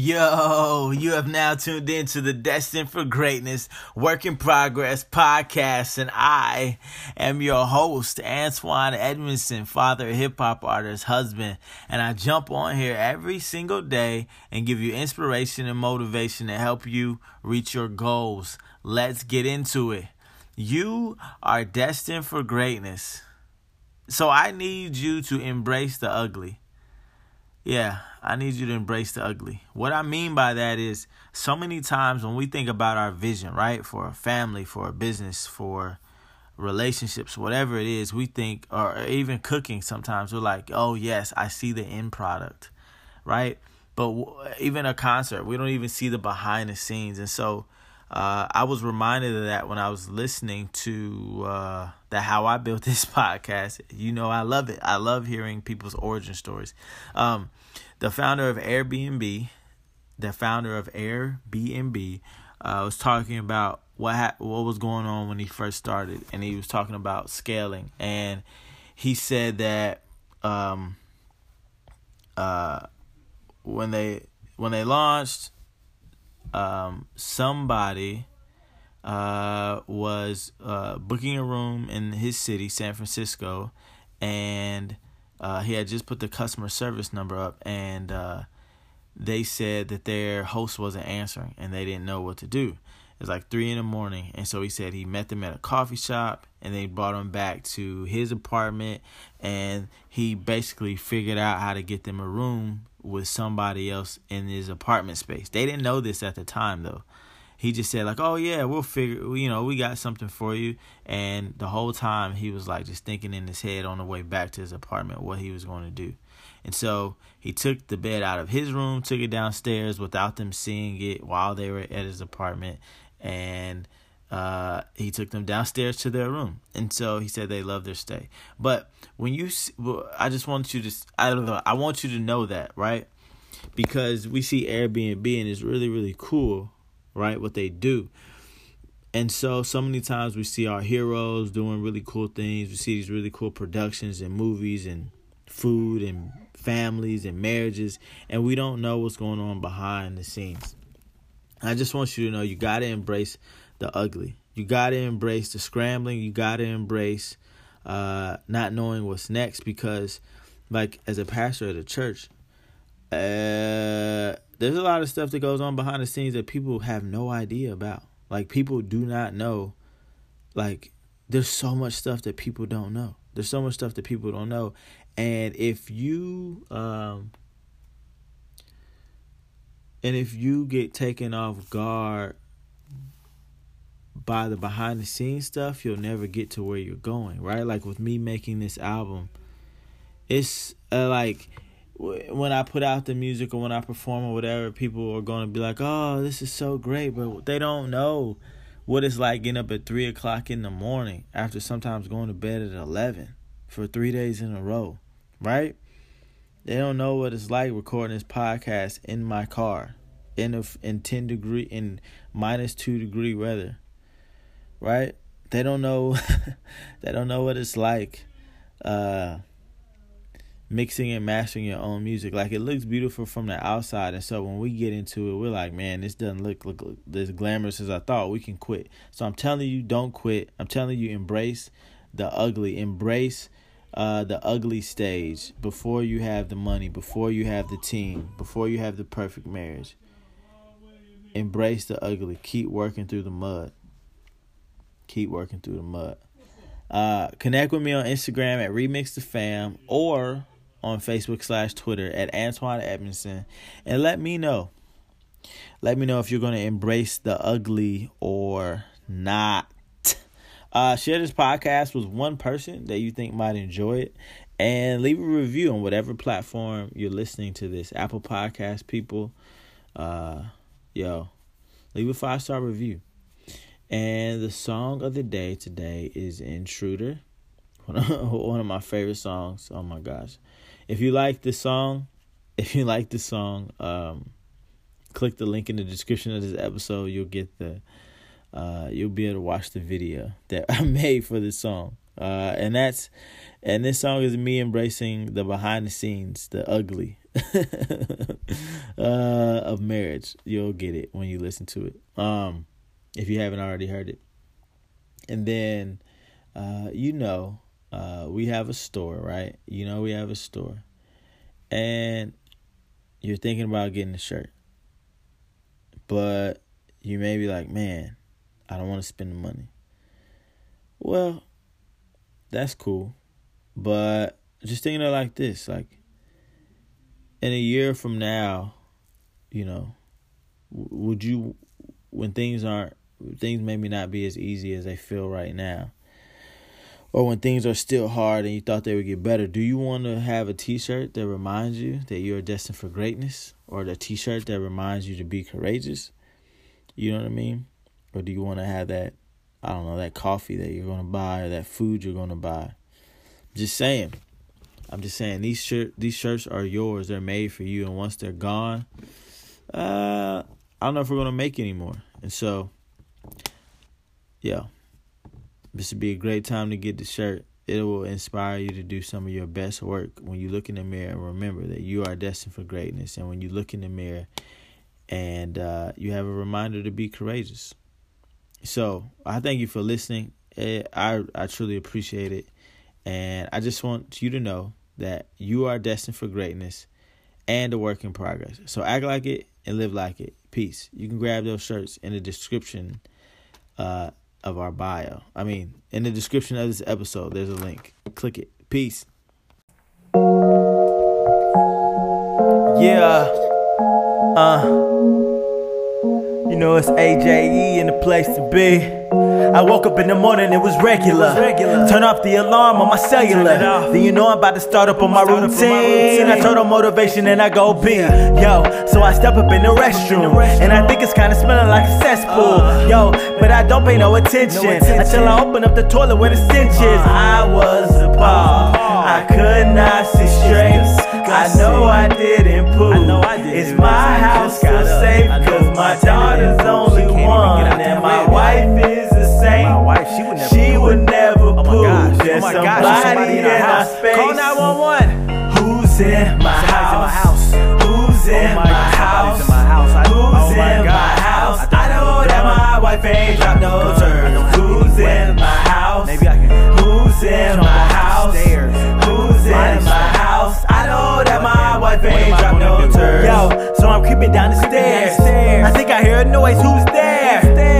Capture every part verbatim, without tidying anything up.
Yo, you have now tuned in to the Destined for Greatness Work in Progress podcast, and I am your host, Antoine Edmondson, father, hip-hop artist, husband, and I jump on here every single day and give you inspiration and motivation to help you reach your goals. Let's get into it. You are destined for greatness, so I need you to embrace the ugly. Yeah, I need you to embrace the ugly. What I mean by that is, so many times when we think about our vision, right, for a family, for a business, for relationships, whatever it is, we think, or even cooking sometimes, we're like, oh, yes, I see the end product, right? But w- even a concert, we don't even see the behind the scenes. And so uh, I was reminded of that when I was listening to uh, the How I Built This podcast. You know, I love it. I love hearing people's origin stories. Um, the founder of Airbnb, the founder of Airbnb, uh, was talking about what ha- what was going on when he first started, and he was talking about scaling, and he said that um, uh, when they when they launched, um, somebody. Uh, was uh, booking a room in his city, San Francisco, and uh, he had just put the customer service number up, and uh, they said that their host wasn't answering, and they didn't know what to do. It was like three in the morning, and so he said he met them at a coffee shop, and they brought him back to his apartment, and he basically figured out how to get them a room with somebody else in his apartment space. They didn't know this at the time, though. He just said, like, oh, yeah, we'll figure, you know, we got something for you. And the whole time he was, like, just thinking in his head on the way back to his apartment what he was going to do. And so he took the bed out of his room, took it downstairs without them seeing it while they were at his apartment. And uh, he took them downstairs to their room. And so he said they loved their stay. But when you, I just want you to, I don't know, I want you to know that, right? Because we see Airbnb and it's really, really cool, right, what they do. And so so many times we see our heroes doing really cool things. We see these really cool productions and movies and food and families and marriages, and we don't know what's going on behind the scenes. I just want you to know, you got to embrace the ugly. You got to embrace the scrambling. You got to embrace uh not knowing what's next, because, like, as a pastor at a church, uh there's a lot of stuff that goes on behind the scenes that people have no idea about. Like, people do not know. Like, there's so much stuff that people don't know. There's so much stuff that people don't know. And if you, um, and if you get taken off guard by the behind the scenes stuff, you'll never get to where you're going, right? Like, with me making this album, it's uh, like... when I put out the music or when I perform or whatever, people are going to be like, oh, this is so great. But they don't know what it's like getting up at three o'clock in the morning after sometimes going to bed at eleven for three days in a row, right? They don't know what it's like recording this podcast in my car in a, in ten degree, in minus two degree weather, right? They don't know. They don't know what it's like Uh mixing and mastering your own music. Like, it looks beautiful from the outside, and so when we get into it, we're like, man, this doesn't look, look, look as glamorous as I thought. We can quit. So I'm telling you, don't quit. I'm telling you, embrace the ugly. Embrace uh, the ugly stage before you have the money, before you have the team, before you have the perfect marriage. Embrace the ugly. Keep working through the mud. Keep working through the mud. Uh, connect with me on Instagram at RemixTheFam or on Facebook slash Twitter at Antoine Edmondson, and let me know. Let me know if you're going to embrace the ugly or not. Uh, share this podcast with one person that you think might enjoy it, and leave a review on whatever platform you're listening to this. Apple Podcast people, uh, yo, leave a five-star review. And the song of the day today is Intruder, one of my favorite songs. Oh my gosh. If you like this song, if you like this song, um, click the link in the description of this episode. You'll get the, uh, you'll be able to watch the video that I made for this song. Uh, and that's, and this song is me embracing the behind the scenes, the ugly uh, of marriage. You'll get it when you listen to it, um, if you haven't already heard it. And then, uh, you know, uh, we have a store, right? You know, we have a store, and you're thinking about getting a shirt, but you may be like, man, I don't want to spend the money. Well, that's cool. But just thinking of it like this, like in a year from now, you know, would you, when things aren't, things maybe not be as easy as they feel right now, or when things are still hard and you thought they would get better, do you want to have a t-shirt that reminds you that you're destined for greatness, or the t-shirt that reminds you to be courageous? You know what I mean? Or do you want to have that, I don't know, that coffee that you're going to buy, or that food you're going to buy? Just saying. I'm just saying, these shirt, these shirts are yours. They're made for you. And once they're gone, uh, I don't know if we're going to make any more. And so, yeah, this would be a great time to get the shirt. It will inspire you to do some of your best work. When you look in the mirror, and remember that you are destined for greatness. And when you look in the mirror and uh, you have a reminder to be courageous. So I thank you for listening. It, I, I truly appreciate it. And I just want you to know that you are destined for greatness and a work in progress. So act like it and live like it. Peace. You can grab those shirts in the description uh, of our bio. I mean, in the description of this episode, there's a link. Click it. Peace. Yeah. Uh. You know it's A J E and the place to be. I woke up in the morning, it was regular. Turn off the alarm on my cellular. Then you know I'm about to start up on my routine. I turn on motivation and I go be. Yo, so I step up in the restroom, and I think it's kinda smelling like a cesspool. Yo, but I don't pay no attention until I open up the toilet where the stench is. I was appalled, I could not see straight. I know I didn't poop. It's my house, I'm safe, cause my daughter's only one, and my wife is a saint. She would never poop. There's somebody in our space. Call nine one one. Who's in my house? Who's in my house? Who's in my house? I know that my wife ain't dropped no turds. Who's in my house? Who's in my house? Who's in my house? I know that my wife ain't dropped no turds. Yo, so I'm creeping down the stairs. I think I hear a noise. Who's there?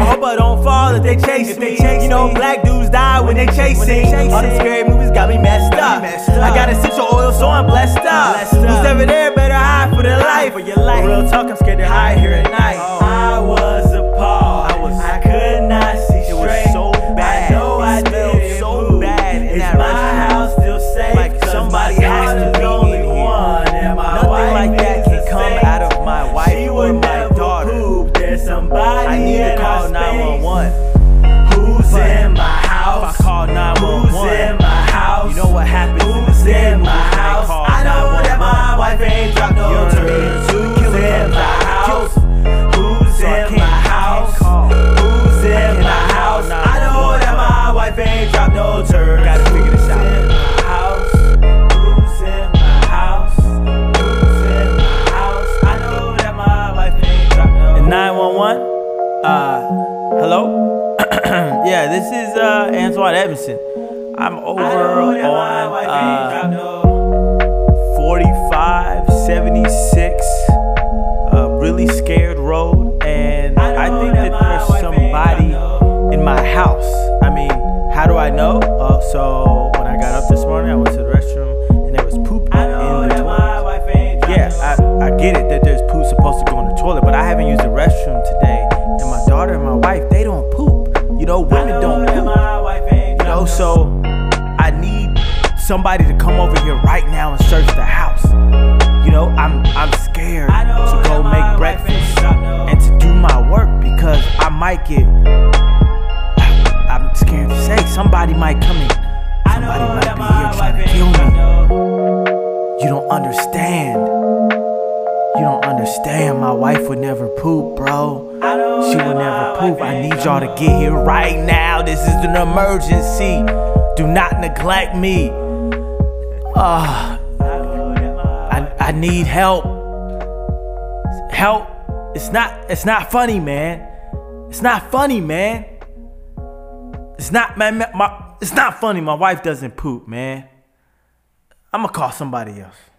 I hope I don't fall if they chase me. You know, black dudes die when they chasing. All these scary movies got me messed up. I got essential oil, so I'm blessed up. Who's ever there better hide for their life. Real talk, I'm scared to hide here at night. I was appalled. I could not see straight. It was so bad. I know I didn't so bad. Is my house still safe? Somebody has to go. I need to call nine one one. Who's in my house? If I call nine one one, who's in my house? You know what happens? Who's in my house? I know that my wife ain't dropped no turds. Who's in my house? Who's in my house? Who's in my house? I know that my wife ain't dropped no turds. Gotta figure this out. Uh, hello? Yeah, this is uh, Antoine Edmondson. I'm over on uh, forty-five seventy-six uh, Really Scared Road, and I think that there's somebody in my house. I mean, how do I know? Uh, so when I got up this morning, I went to the restroom and there was poop in the toilet. Yeah, I, I get it that there's poop supposed to go in the toilet, but I haven't used the restroom today. And my daughter and my wife, they don't poop. You know, women don't poop. You know, so I need somebody to come over here right now and search the house. You know, I'm I'm scared to go make breakfast and to do my work because I might get, I'm scared to say, somebody might come in. Somebody might be here trying to kill me. You don't understand. You don't understand, my wife would never poop, bro. She would never poop. I need y'all to get here right now. This is an emergency. do not neglect me. Ah, uh, I, I need help. Help. It's not, it's not funny, man. It's not funny, man. It's not, man, my, my, it's not funny. My wife doesn't poop, man. I'm gonna call somebody else.